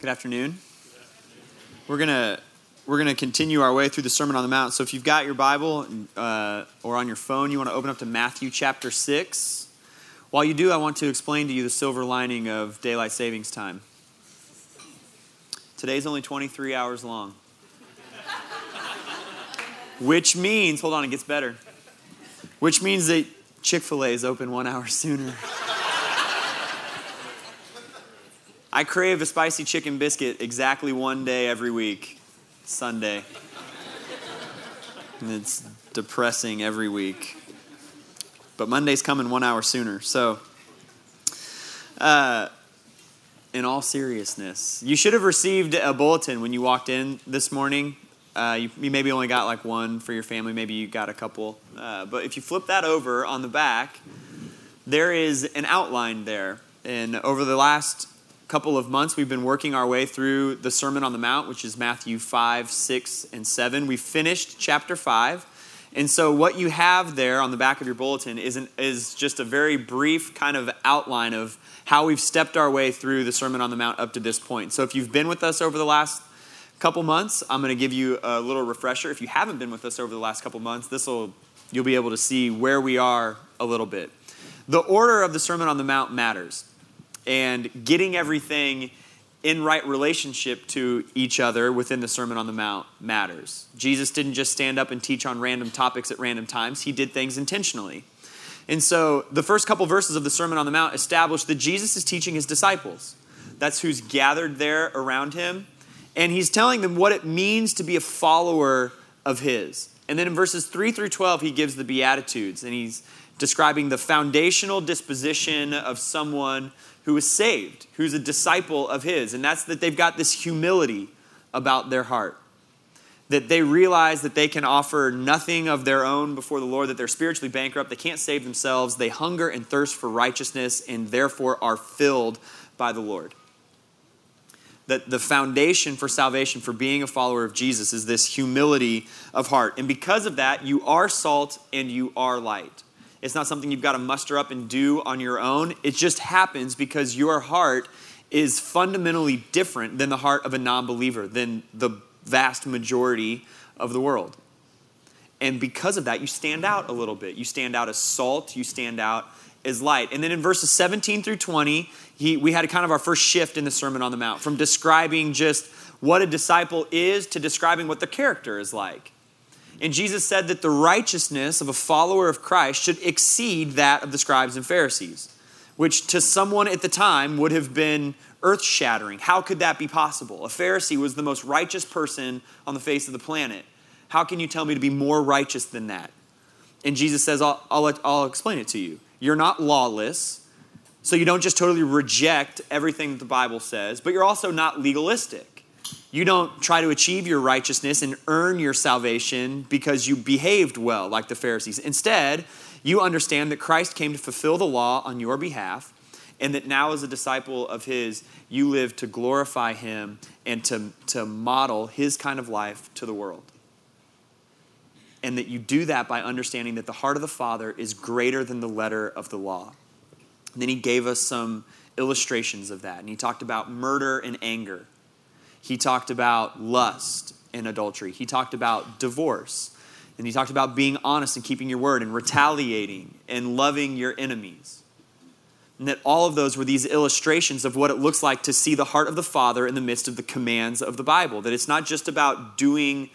Good afternoon. We're gonna continue our way through the Sermon on the Mount. So if you've got your Bible or on your phone, you want to open up to Matthew chapter 6. While you do, I want to explain to you the silver lining of daylight savings time. Today's only 23 hours long, which means hold on, it gets better. Which means that Chick-fil-A is open 1 hour sooner. I crave a spicy chicken biscuit exactly one day every week, Sunday. And it's depressing every week. But Monday's coming 1 hour sooner. So, in all seriousness, you should have received a bulletin when you walked in this morning. You maybe only got like one for your family. Maybe you got a couple. But if you flip that over on the back, there is an outline there. And over the last couple of months, we've been working our way through the Sermon on the Mount, which is Matthew 5, 6, and 7. We finished chapter 5. And so what you have there on the back of your bulletin is just a very brief kind of outline of how we've stepped our way through the Sermon on the Mount up to this point. So if you've been with us over the last couple months, I'm going to give you a little refresher. If you haven't been with us over the last couple months, you'll be able to see where we are a little bit. The order of the Sermon on the Mount matters. And getting everything in right relationship to each other within the Sermon on the Mount matters. Jesus didn't just stand up and teach on random topics at random times. He did things intentionally. And so the first couple verses of the Sermon on the Mount establish that Jesus is teaching his disciples. That's who's gathered there around him. And he's telling them what it means to be a follower of his. And then in verses 3 through 12, he gives the Beatitudes. And he's describing the foundational disposition of someone who is saved, who's a disciple of his. And that's that they've got this humility about their heart, that they realize that they can offer nothing of their own before the Lord, that they're spiritually bankrupt, they can't save themselves, they hunger and thirst for righteousness and therefore are filled by the Lord. That the foundation for salvation, for being a follower of Jesus, is this humility of heart. And because of that, you are salt and you are light. It's not something you've got to muster up and do on your own. It just happens because your heart is fundamentally different than the heart of a non-believer, than the vast majority of the world. And because of that, you stand out a little bit. You stand out as salt. You stand out as light. And then in verses 17 through 20, we had kind of our first shift in the Sermon on the Mount from describing just what a disciple is to describing what the character is like. And Jesus said that the righteousness of a follower of Christ should exceed that of the scribes and Pharisees, which to someone at the time would have been earth-shattering. How could that be possible? A Pharisee was the most righteous person on the face of the planet. How can you tell me to be more righteous than that? And Jesus says, I'll explain it to you. You're not lawless, so you don't just totally reject everything that the Bible says, but you're also not legalistic. You don't try to achieve your righteousness and earn your salvation because you behaved well like the Pharisees. Instead, you understand that Christ came to fulfill the law on your behalf and that now as a disciple of his, you live to glorify him and to model his kind of life to the world. And that you do that by understanding that the heart of the Father is greater than the letter of the law. And then he gave us some illustrations of that. And he talked about murder and anger. He talked about lust and adultery. He talked about divorce. And he talked about being honest and keeping your word and retaliating and loving your enemies. And that all of those were these illustrations of what it looks like to see the heart of the Father in the midst of the commands of the Bible. That it's not just about doing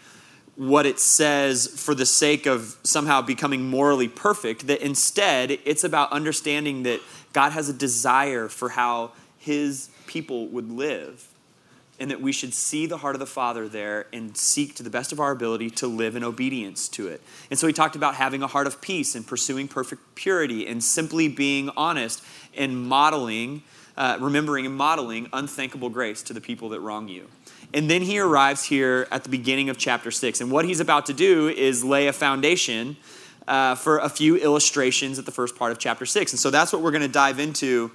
what it says for the sake of somehow becoming morally perfect. That instead, it's about understanding that God has a desire for how his people would live. And that we should see the heart of the Father there and seek to the best of our ability to live in obedience to it. And so he talked about having a heart of peace and pursuing perfect purity and simply being honest and modeling, remembering and modeling unthinkable grace to the people that wrong you. And then he arrives here at the beginning of chapter 6. And what he's about to do is lay a foundation for a few illustrations at the first part of chapter 6. And so that's what we're going to dive into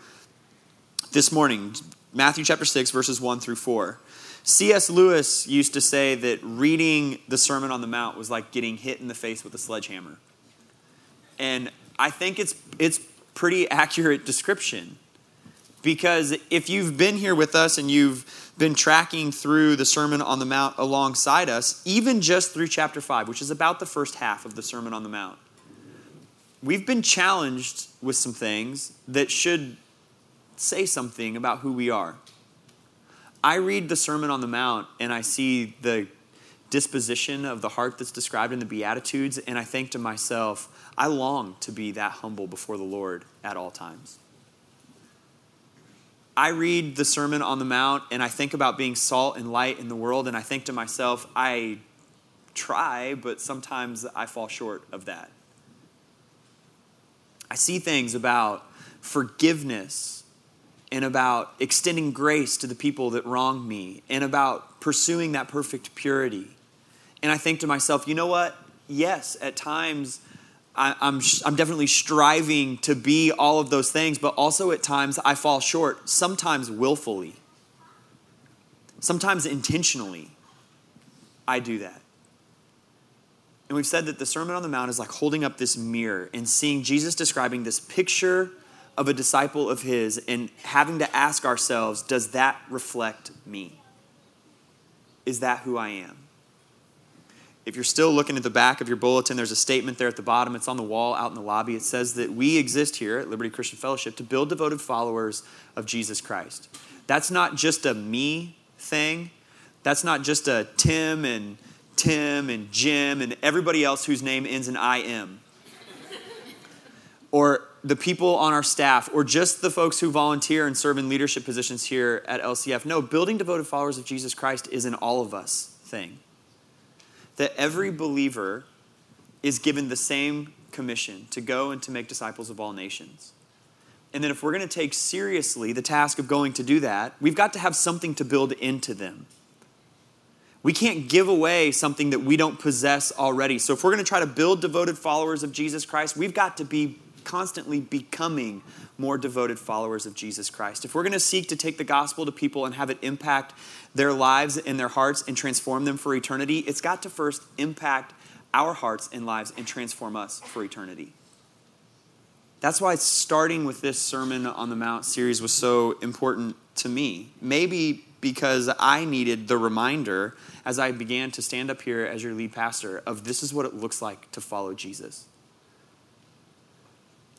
this morning. Matthew chapter 6, verses 1 through 4. C.S. Lewis used to say that reading the Sermon on the Mount was like getting hit in the face with a sledgehammer. And I think it's pretty accurate description. Because if you've been here with us and you've been tracking through the Sermon on the Mount alongside us, even just through chapter 5, which is about the first half of the Sermon on the Mount, we've been challenged with some things that should say something about who we are. I read the Sermon on the Mount and I see the disposition of the heart that's described in the Beatitudes, and I think to myself, I long to be that humble before the Lord at all times. I read the Sermon on the Mount and I think about being salt and light in the world, and I think to myself, I try, but sometimes I fall short of that. I see things about forgiveness and about extending grace to the people that wrong me and about pursuing that perfect purity. And I think to myself, you know what? Yes, at times I'm definitely striving to be all of those things, but also at times I fall short, sometimes willfully. Sometimes intentionally, I do that. And we've said that the Sermon on the Mount is like holding up this mirror and seeing Jesus describing this picture of a disciple of his and having to ask ourselves, does that reflect me? Is that who I am? If you're still looking at the back of your bulletin, there's a statement there at the bottom. It's on the wall out in the lobby. It says that we exist here at Liberty Christian Fellowship to build devoted followers of Jesus Christ. That's not just a me thing. That's not just a Tim and Jim and everybody else whose name ends in IM, or the people on our staff, or just the folks who volunteer and serve in leadership positions here at LCF. No, building devoted followers of Jesus Christ is an all of us thing. That every believer is given the same commission to go and to make disciples of all nations. And then if we're going to take seriously the task of going to do that, we've got to have something to build into them. We can't give away something that we don't possess already. So if we're going to try to build devoted followers of Jesus Christ, we've got to be constantly becoming more devoted followers of Jesus Christ. If we're going to seek to take the gospel to people and have it impact their lives and their hearts and transform them for eternity, it's got to first impact our hearts and lives and transform us for eternity. That's why starting with this Sermon on the Mount series was so important to me. Maybe because I needed the reminder as I began to stand up here as your lead pastor of this is what it looks like to follow Jesus.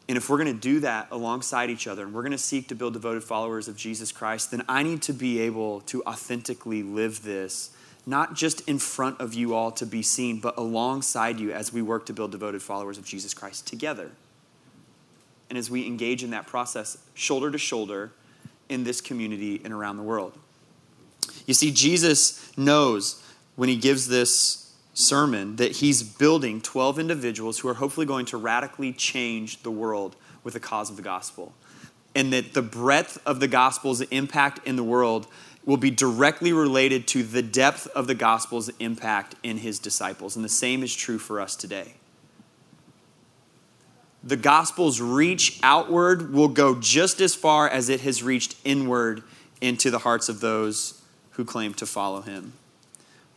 And if we're going to do that alongside each other and we're going to seek to build devoted followers of Jesus Christ, then I need to be able to authentically live this, not just in front of you all to be seen, but alongside you as we work to build devoted followers of Jesus Christ together. And as we engage in that process shoulder to shoulder in this community and around the world. You see, Jesus knows when he gives this sermon that he's building 12 individuals who are hopefully going to radically change the world with the cause of the gospel. And that the breadth of the gospel's impact in the world will be directly related to the depth of the gospel's impact in his disciples. And the same is true for us today. The gospel's reach outward will go just as far as it has reached inward into the hearts of those who claim to follow him.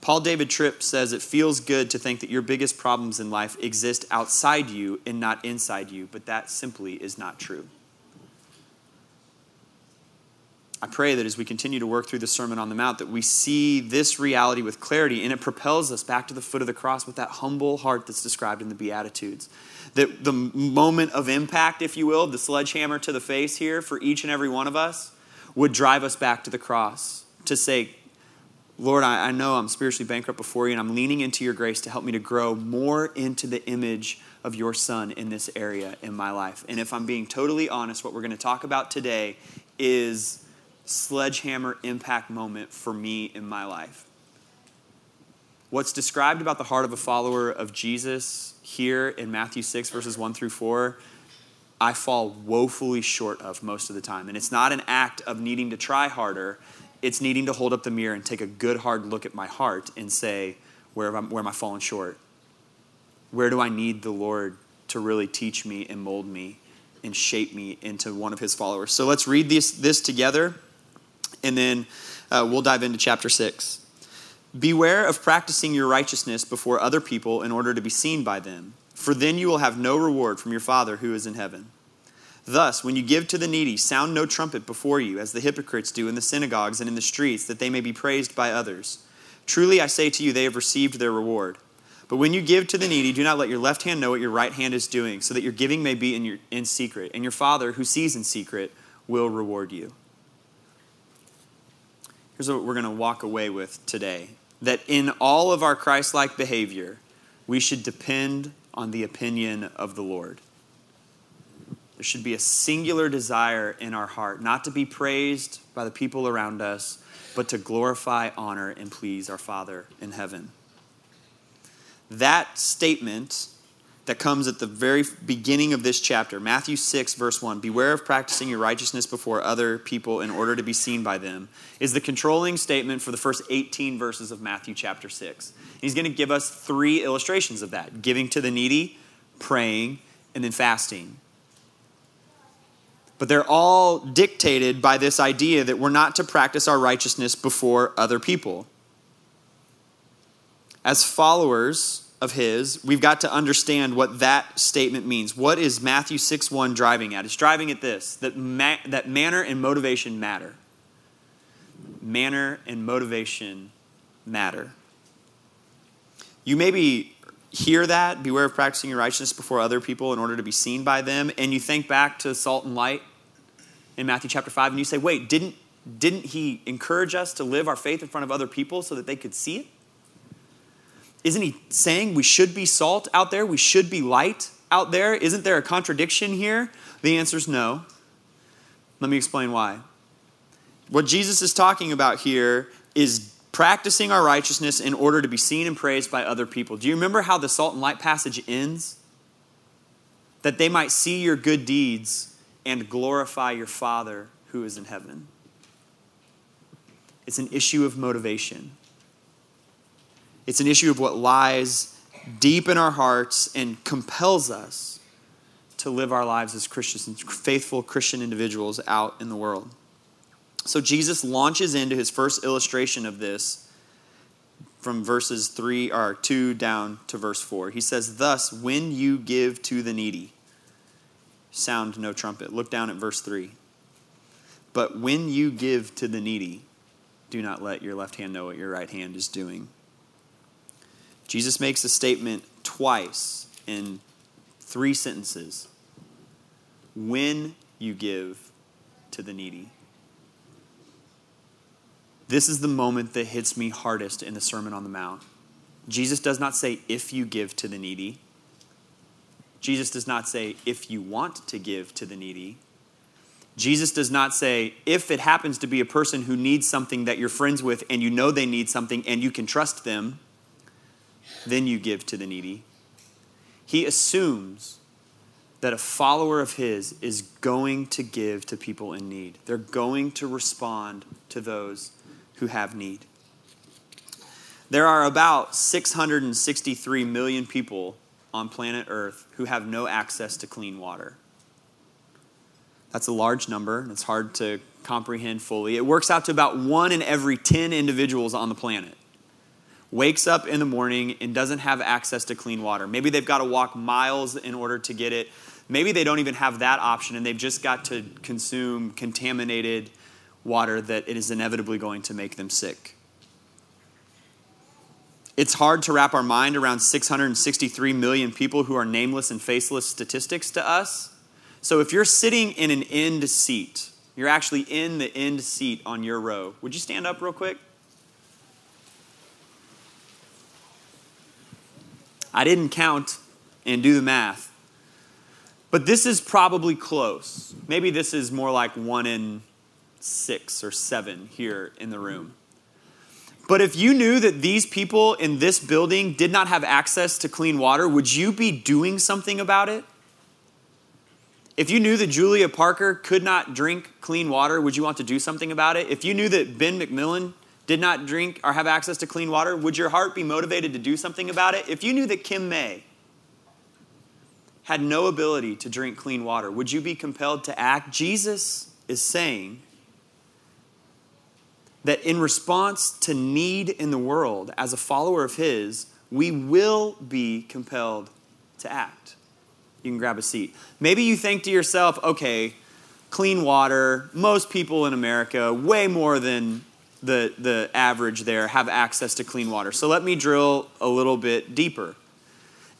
Paul David Tripp says, it feels good to think that your biggest problems in life exist outside you and not inside you, but that simply is not true. I pray that as we continue to work through the Sermon on the Mount, that we see this reality with clarity, and it propels us back to the foot of the cross with that humble heart that's described in the Beatitudes. That the moment of impact, if you will, the sledgehammer to the face here for each and every one of us would drive us back to the cross. To say, Lord, I know I'm spiritually bankrupt before you, and I'm leaning into your grace to help me to grow more into the image of your Son in this area in my life. And if I'm being totally honest, what we're going to talk about today is sledgehammer impact moment for me in my life. What's described about the heart of a follower of Jesus here in Matthew 6, verses 1-4, I fall woefully short of most of the time. And it's not an act of needing to try harder. It's needing to hold up the mirror and take a good hard look at my heart and say, where am I falling short? Where do I need the Lord to really teach me and mold me and shape me into one of his followers? So let's read this together, and then we'll dive into chapter 6. Beware of practicing your righteousness before other people in order to be seen by them, for then you will have no reward from your Father who is in heaven. Thus, when you give to the needy, sound no trumpet before you, as the hypocrites do in the synagogues and in the streets, that they may be praised by others. Truly I say to you, they have received their reward. But when you give to the needy, do not let your left hand know what your right hand is doing, so that your giving may be in secret, and your Father, who sees in secret, will reward you. Here's what we're going to walk away with today. That in all of our Christ-like behavior, we should depend on the opinion of the Lord. There should be a singular desire in our heart not to be praised by the people around us, but to glorify, honor, and please our Father in heaven. That statement that comes at the very beginning of this chapter, Matthew 6, verse 1, beware of practicing your righteousness before other people in order to be seen by them, is the controlling statement for the first 18 verses of Matthew chapter 6. And he's going to give us three illustrations of that: giving to the needy, praying, and then fasting. But they're all dictated by this idea that we're not to practice our righteousness before other people. As followers of his, we've got to understand what that statement means. What is Matthew 6:1 driving at? It's driving at this, that manner and motivation matter. Manner and motivation matter. You maybe hear that, beware of practicing your righteousness before other people in order to be seen by them, and you think back to salt and light in Matthew chapter 5, and you say, wait, didn't he encourage us to live our faith in front of other people so that they could see it? Isn't he saying we should be salt out there? We should be light out there? Isn't there a contradiction here? The answer is no. Let me explain why. What Jesus is talking about here is practicing our righteousness in order to be seen and praised by other people. Do you remember how the salt and light passage ends? That they might see your good deeds and glorify your Father who is in heaven. It's an issue of motivation. It's an issue of what lies deep in our hearts and compels us to live our lives as Christians and faithful Christian individuals out in the world. So Jesus launches into his first illustration of this from verses 2 down to verse 4. He says, thus, when you give to the needy, sound no trumpet. Look down at verse 3. But when you give to the needy, do not let your left hand know what your right hand is doing. Jesus makes a statement twice in three sentences. When you give to the needy. This is the moment that hits me hardest in the Sermon on the Mount. Jesus does not say, if you give to the needy. Jesus does not say, if you want to give to the needy. Jesus does not say, if it happens to be a person who needs something that you're friends with and you know they need something and you can trust them, then you give to the needy. He assumes that a follower of his is going to give to people in need. They're going to respond to those who have need. There are about 663 million people on planet Earth who have no access to clean water. That's a large number, and it's hard to comprehend fully. It works out to about 1 in every 10 individuals on the planet. Wakes up in the morning and doesn't have access to clean water. Maybe they've got to walk miles in order to get it. Maybe they don't even have that option and they've just got to consume contaminated water that it is inevitably going to make them sick. It's hard to wrap our mind around 663 million people who are nameless and faceless statistics to us. So if you're sitting in an end seat, you're actually in the end seat on your row. Would you stand up real quick? I didn't count and do the math. But this is probably close. Maybe this is more like 1 in 6 or 7 here in the room. But if you knew that these people in this building did not have access to clean water, would you be doing something about it? If you knew that Julia Parker could not drink clean water, would you want to do something about it? If you knew that Ben McMillan did not drink or have access to clean water, would your heart be motivated to do something about it? If you knew that Kim May had no ability to drink clean water, would you be compelled to act? Jesus is saying that in response to need in the world, as a follower of his, we will be compelled to act. You can grab a seat. Maybe you think to yourself, okay, clean water, most people in America, way more than the average there, have access to clean water. So let me drill a little bit deeper.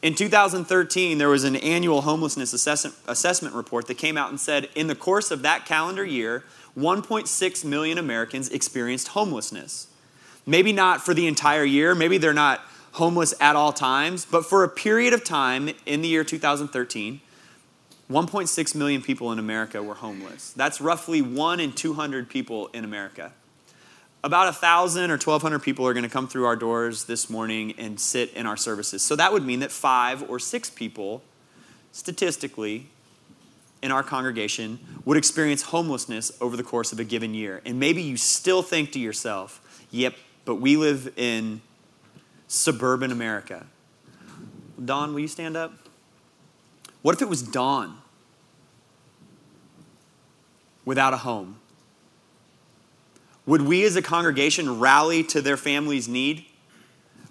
In 2013, there was an annual homelessness assessment report that came out and said, in the course of that calendar year, 1.6 million Americans experienced homelessness. Maybe not for the entire year, maybe they're not homeless at all times, but for a period of time in the year 2013, 1.6 million people in America were homeless. That's roughly 1 in 200 people in America. About 1,000 or 1,200 people are going to come through our doors this morning and sit in our services. So that would mean that 5 or 6 people, statistically, in our congregation would experience homelessness over the course of a given year. And maybe you still think to yourself, yep, but we live in suburban America. Dawn, will you stand up? What if it was Dawn without a home? Would we as a congregation rally to their family's need?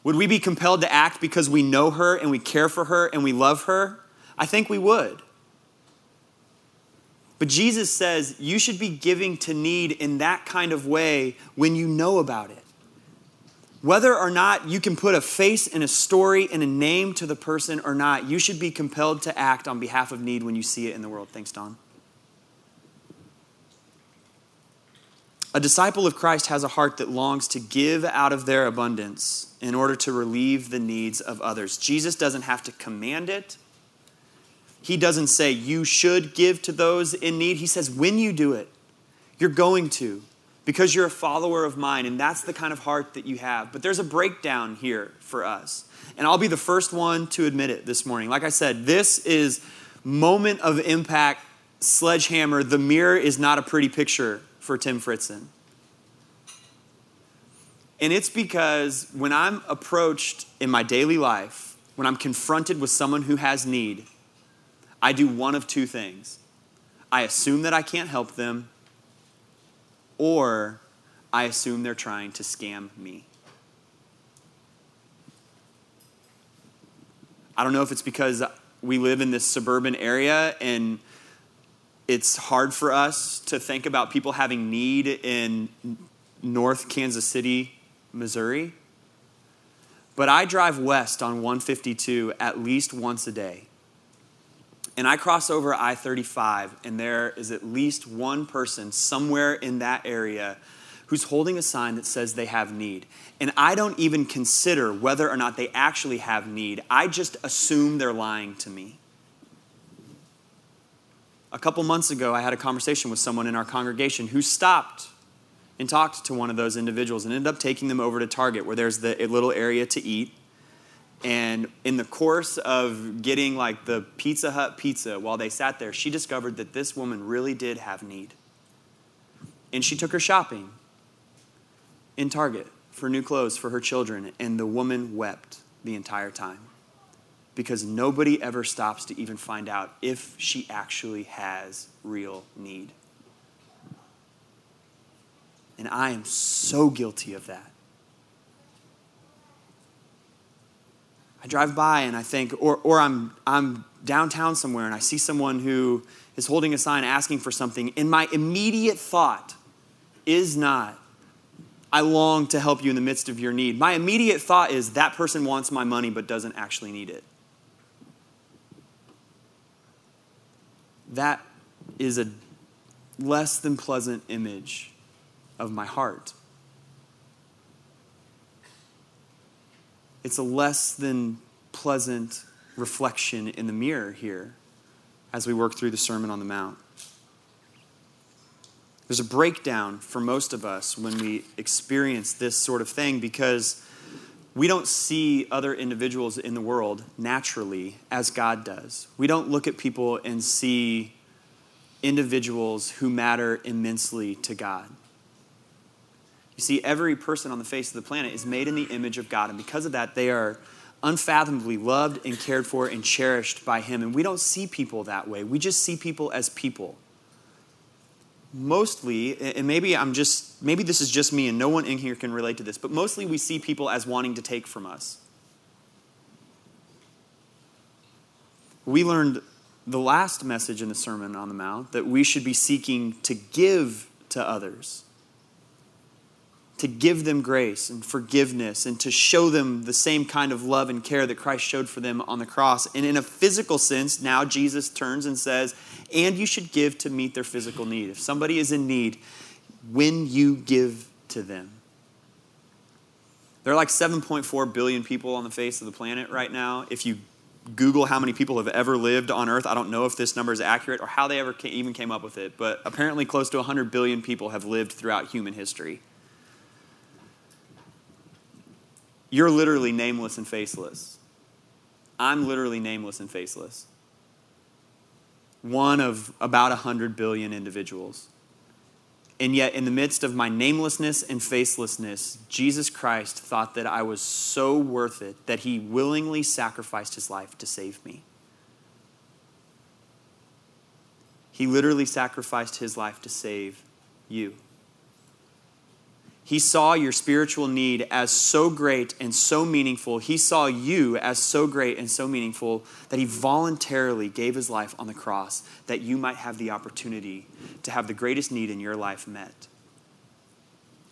Would we be compelled to act because we know her and we care for her and we love her? I think we would. But Jesus says you should be giving to need in that kind of way when you know about it. Whether or not you can put a face and a story and a name to the person or not, you should be compelled to act on behalf of need when you see it in the world. Thanks, Don. A disciple of Christ has a heart that longs to give out of their abundance in order to relieve the needs of others. Jesus doesn't have to command it. He doesn't say you should give to those in need. He says when you do it, you're going to. Because you're a follower of mine, and that's the kind of heart that you have. But there's a breakdown here for us. And I'll be the first one to admit it this morning. Like I said, this is moment of impact, sledgehammer. The mirror is not a pretty picture for Tim Fritzen. And it's because when I'm approached in my daily life, when I'm confronted with someone who has need, I do one of two things. I assume that I can't help them, or I assume they're trying to scam me. I don't know if it's because we live in this suburban area and it's hard for us to think about people having need in North Kansas City, Missouri. But I drive west on 152 at least once a day. And I cross over I-35, and there is at least one person somewhere in that area who's holding a sign that says they have need. And I don't even consider whether or not they actually have need. I just assume they're lying to me. A couple months ago, I had a conversation with someone in our congregation who stopped and talked to one of those individuals and ended up taking them over to Target, where there's a little area to eat. And in the course of getting like the Pizza Hut pizza while they sat there, she discovered that this woman really did have need. And she took her shopping in Target for new clothes for her children. And the woman wept the entire time because nobody ever stops to even find out if she actually has real need. And I am so guilty of that. I drive by and I think, or I'm downtown somewhere and I see someone who is holding a sign asking for something, and my immediate thought is not, I long to help you in the midst of your need. My immediate thought is, that person wants my money but doesn't actually need it. That is a less than pleasant image of my heart. It's a less than pleasant reflection in the mirror here as we work through the Sermon on the Mount. There's a breakdown for most of us when we experience this sort of thing because we don't see other individuals in the world naturally as God does. We don't look at people and see individuals who matter immensely to God. You see, every person on the face of the planet is made in the image of God. And because of that, they are unfathomably loved and cared for and cherished by Him. And we don't see people that way. We just see people as people. Mostly, and maybe this is just me and no one in here can relate to this, but mostly we see people as wanting to take from us. We learned the last message in the Sermon on the Mount, that we should be seeking to give to others, to give them grace and forgiveness, and to show them the same kind of love and care that Christ showed for them on the cross. And in a physical sense, now Jesus turns and says, and you should give to meet their physical need. If somebody is in need, when you give to them. There are like 7.4 billion people on the face of the planet right now. If you Google how many people have ever lived on Earth, I don't know if this number is accurate or how they ever even came up with it, but apparently close to 100 billion people have lived throughout human history. You're literally nameless and faceless. I'm literally nameless and faceless. One of about 100 billion individuals. And yet, in the midst of my namelessness and facelessness, Jesus Christ thought that I was so worth it that he willingly sacrificed his life to save me. He literally sacrificed his life to save you. He saw your spiritual need as so great and so meaningful. He saw you as so great and so meaningful that he voluntarily gave his life on the cross that you might have the opportunity to have the greatest need in your life met.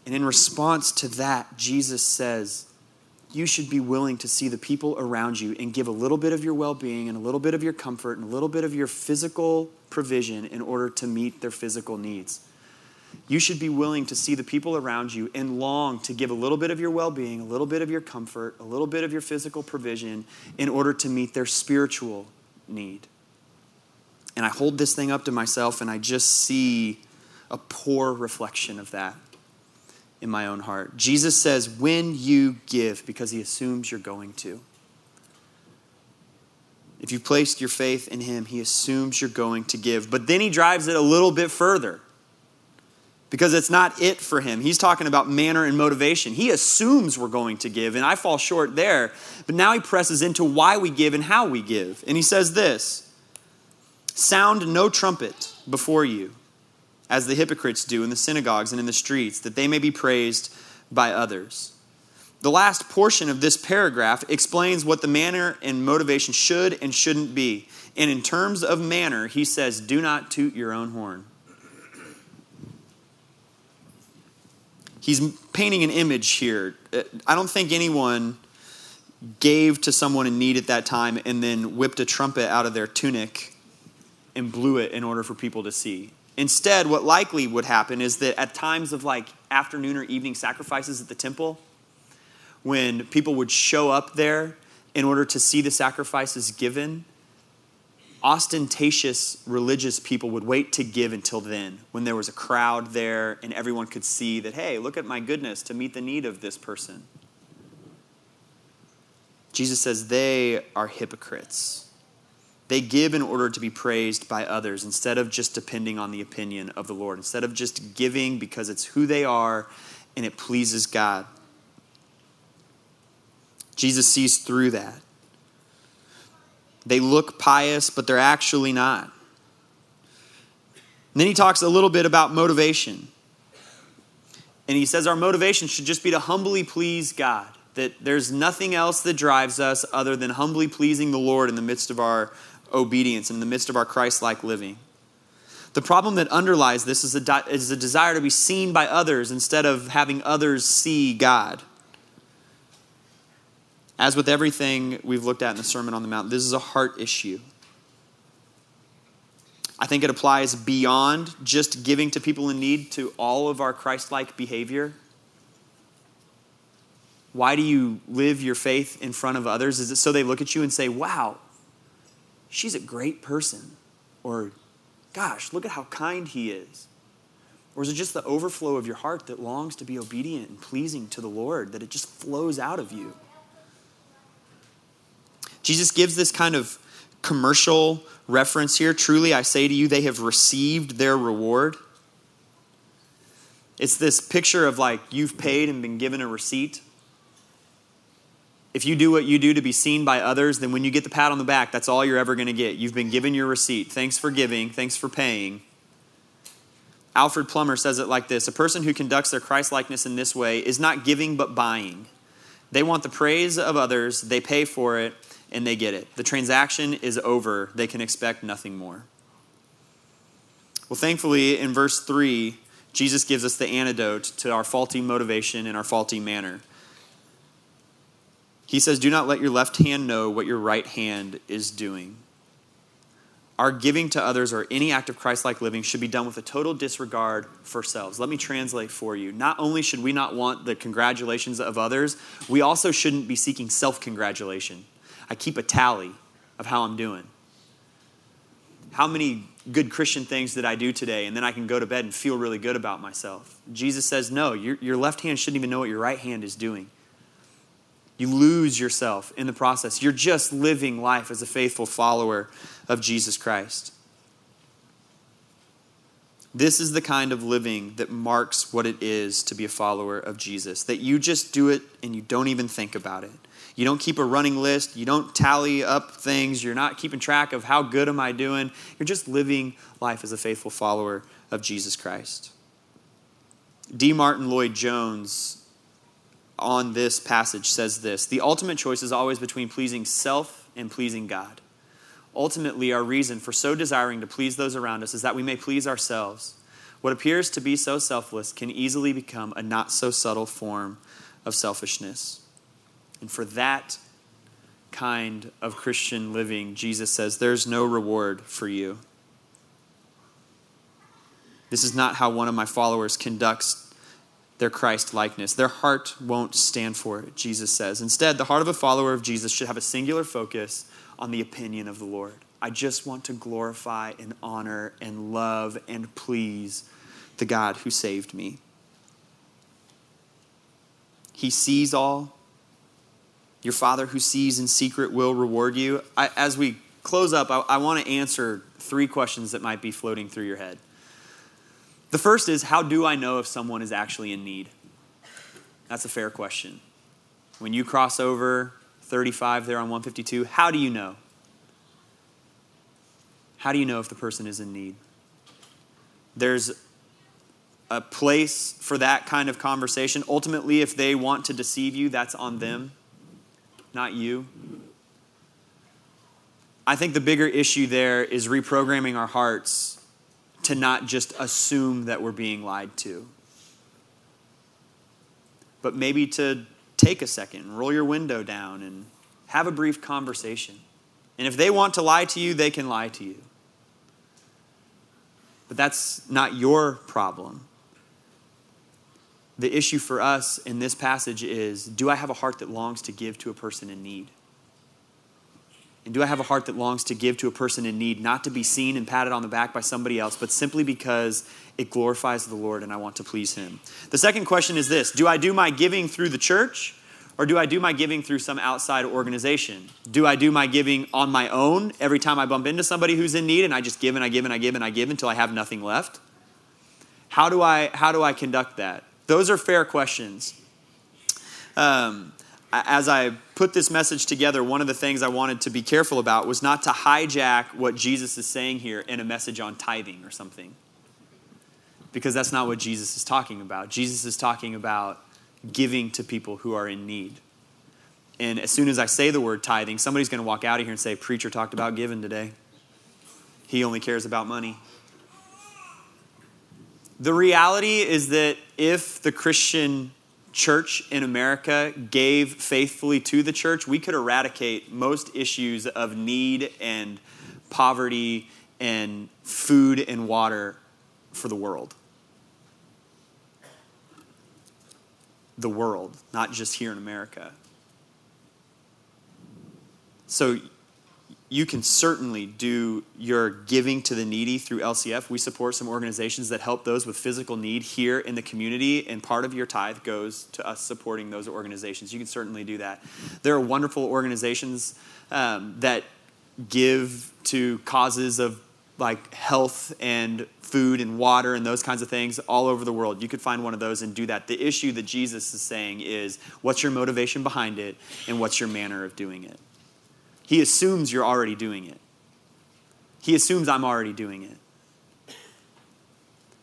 And in response to that, Jesus says, you should be willing to see the people around you and give a little bit of your well-being and a little bit of your comfort and a little bit of your physical provision in order to meet their physical needs. You should be willing to see the people around you and long to give a little bit of your well-being, a little bit of your comfort, a little bit of your physical provision in order to meet their spiritual need. And I hold this thing up to myself and I just see a poor reflection of that in my own heart. Jesus says, when you give, because he assumes you're going to. If you placed your faith in him, he assumes you're going to give. But then he drives it a little bit further. Because it's not it for him. He's talking about manner and motivation. He assumes we're going to give, and I fall short there. But now he presses into why we give and how we give. And he says this, sound no trumpet before you, as the hypocrites do in the synagogues and in the streets, that they may be praised by others. The last portion of this paragraph explains what the manner and motivation should and shouldn't be. And in terms of manner, he says, do not toot your own horn. He's painting an image here. I don't think anyone gave to someone in need at that time and then whipped a trumpet out of their tunic and blew it in order for people to see. Instead, what likely would happen is that at times of like afternoon or evening sacrifices at the temple, when people would show up there in order to see the sacrifices given, ostentatious religious people would wait to give until then, when there was a crowd there and everyone could see that, hey, look at my goodness to meet the need of this person. Jesus says they are hypocrites. They give in order to be praised by others instead of just depending on the opinion of the Lord, instead of just giving because it's who they are and it pleases God. Jesus sees through that. They look pious, but they're actually not. And then he talks a little bit about motivation. And he says our motivation should just be to humbly please God, that there's nothing else that drives us other than humbly pleasing the Lord in the midst of our obedience, in the midst of our Christ-like living. The problem that underlies this is a desire to be seen by others instead of having others see God. As with everything we've looked at in the Sermon on the Mount, this is a heart issue. I think it applies beyond just giving to people in need to all of our Christ-like behavior. Why do you live your faith in front of others? Is it so they look at you and say, wow, she's a great person? Or, gosh, look at how kind he is. Or is it just the overflow of your heart that longs to be obedient and pleasing to the Lord, that it just flows out of you? Jesus gives this kind of commercial reference here. Truly, I say to you, they have received their reward. It's this picture of like you've paid and been given a receipt. If you do what you do to be seen by others, then when you get the pat on the back, that's all you're ever going to get. You've been given your receipt. Thanks for giving. Thanks for paying. Alfred Plummer says it like this. A person who conducts their Christ-likeness in this way is not giving but buying. They want the praise of others. They pay for it. and they get it. The transaction is over. They can expect nothing more. Well, thankfully, in verse 3, Jesus gives us the antidote to our faulty motivation and our faulty manner. He says, do not let your left hand know what your right hand is doing. Our giving to others or any act of Christ-like living should be done with a total disregard for ourselves. Let me translate for you. Not only should we not want the congratulations of others, we also shouldn't be seeking self-congratulation. I keep a tally of how I'm doing. How many good Christian things did I do today? And then I can go to bed and feel really good about myself. Jesus says, no, your left hand shouldn't even know what your right hand is doing. You lose yourself in the process. You're just living life as a faithful follower of Jesus Christ. This is the kind of living that marks what it is to be a follower of Jesus, that you just do it and you don't even think about it. You don't keep a running list. You don't tally up things. You're not keeping track of how good am I doing. You're just living life as a faithful follower of Jesus Christ. D. Martin Lloyd-Jones on this passage says this: the ultimate choice is always between pleasing self and pleasing God. Ultimately, our reason for so desiring to please those around us is that we may please ourselves. What appears to be so selfless can easily become a not so subtle form of selfishness. And for that kind of Christian living, Jesus says, there's no reward for you. This is not how one of my followers conducts their Christ-likeness. Their heart won't stand for it, Jesus says. Instead, the heart of a follower of Jesus should have a singular focus on the opinion of the Lord. I just want to glorify and honor and love and please the God who saved me. He sees all. Your Father who sees in secret will reward you. As we close up, I want to answer three questions that might be floating through your head. The first is, how do I know if someone is actually in need? That's a fair question. When you cross over 35 there on 152, how do you know? How do you know if the person is in need? There's a place for that kind of conversation. Ultimately, if they want to deceive you, that's on them, not you. I think the bigger issue there is reprogramming our hearts to not just assume that we're being lied to, but maybe to take a second, roll your window down and have a brief conversation. And if they want to lie to you, they can lie to you. But that's not your problem. The issue for us in this passage is, do I have a heart that longs to give to a person in need? And do I have a heart that longs to give to a person in need, not to be seen and patted on the back by somebody else, but simply because it glorifies the Lord and I want to please him? The second question is this: do I do my giving through the church, or do I do my giving through some outside organization? Do I do my giving on my own every time I bump into somebody who's in need and I just give and I give and I give and I give until I have nothing left? How do I conduct that? Those are fair questions. As I put this message together, one of the things I wanted to be careful about was not to hijack what Jesus is saying here in a message on tithing or something, because that's not what Jesus is talking about. Jesus is talking about giving to people who are in need. And as soon as I say the word tithing, somebody's going to walk out of here and say, preacher talked about giving today. He only cares about money. The reality is that if the Christian church in America gave faithfully to the church, we could eradicate most issues of need and poverty and food and water for the world. The world, not just here in America. So you can certainly do your giving to the needy through LCF. We support some organizations that help those with physical need here in the community, and part of your tithe goes to us supporting those organizations. You can certainly do that. There are wonderful organizations that give to causes of like health and food and water and those kinds of things all over the world. You could find one of those and do that. The issue that Jesus is saying is, what's your motivation behind it and what's your manner of doing it? He assumes you're already doing it. He assumes I'm already doing it.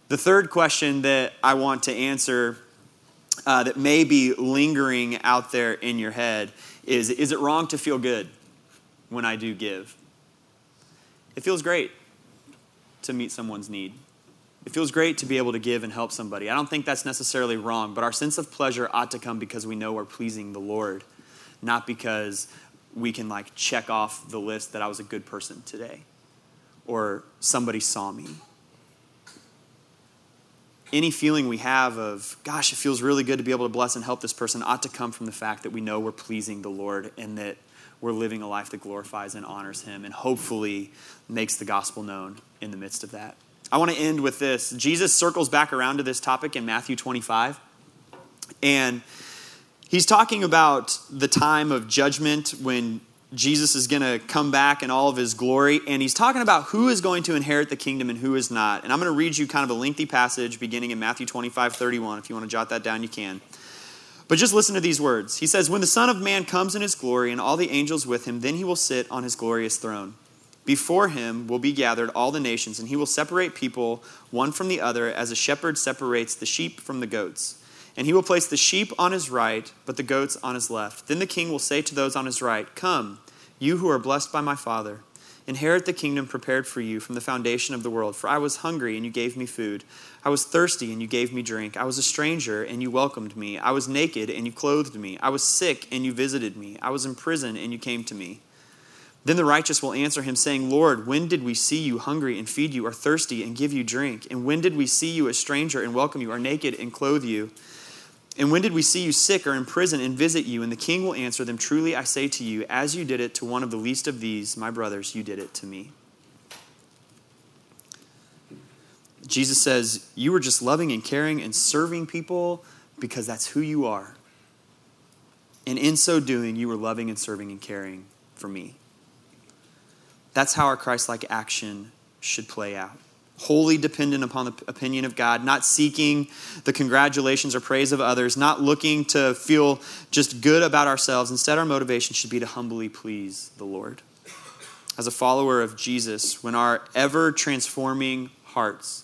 The third question that I want to answer that may be lingering out there in your head is it wrong to feel good? when I do give. It feels great to meet someone's need. It feels great to be able to give and help somebody. I don't think that's necessarily wrong, but our sense of pleasure ought to come because we know we're pleasing the Lord, not because we can like check off the list that I was a good person today or somebody saw me. Any feeling we have of, gosh, it feels really good to be able to bless and help this person ought to come from the fact that we know we're pleasing the Lord and that we're living a life that glorifies and honors him and hopefully makes the gospel known in the midst of that. I want to end with this. Jesus circles back around to this topic in Matthew 25. And he's talking about the time of judgment when Jesus is going to come back in all of his glory. And he's talking about who is going to inherit the kingdom and who is not. And I'm going to read you kind of a lengthy passage beginning in Matthew 25:31. If you want to jot that down, you can. But just listen to these words. He says, "When the Son of Man comes in his glory and all the angels with him, then he will sit on his glorious throne. Before him will be gathered all the nations, and he will separate people one from the other as a shepherd separates the sheep from the goats. And he will place the sheep on his right, but the goats on his left. Then the king will say to those on his right, 'Come, you who are blessed by my Father, inherit the kingdom prepared for you from the foundation of the world. For I was hungry, and you gave me food. I was thirsty, and you gave me drink. I was a stranger, and you welcomed me. I was naked, and you clothed me. I was sick, and you visited me. I was in prison, and you came to me.' Then the righteous will answer him, saying, 'Lord, when did we see you hungry and feed you, or thirsty and give you drink? And when did we see you a stranger and welcome you, or naked and clothe you? And when did we see you sick or in prison and visit you?' And the king will answer them, 'Truly I say to you, as you did it to one of the least of these, my brothers, you did it to me.'" Jesus says, you were just loving and caring and serving people because that's who you are. And in so doing, you were loving and serving and caring for me. That's how our Christ-like action should play out. Wholly dependent upon the opinion of God, not seeking the congratulations or praise of others, not looking to feel just good about ourselves. Instead, our motivation should be to humbly please the Lord. As a follower of Jesus, when our ever-transforming hearts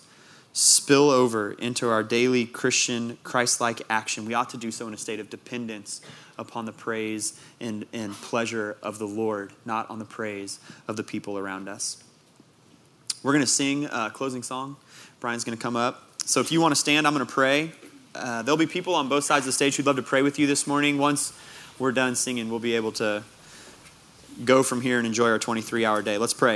spill over into our daily Christian Christ-like action, we ought to do so in a state of dependence upon the praise and pleasure of the Lord, not on the praise of the people around us. We're going to sing a closing song. Brian's going to come up. So if you want to stand, I'm going to pray. There'll be people on both sides of the stage who'd love to pray with you this morning. Once we're done singing, we'll be able to go from here and enjoy our 23-hour day. Let's pray.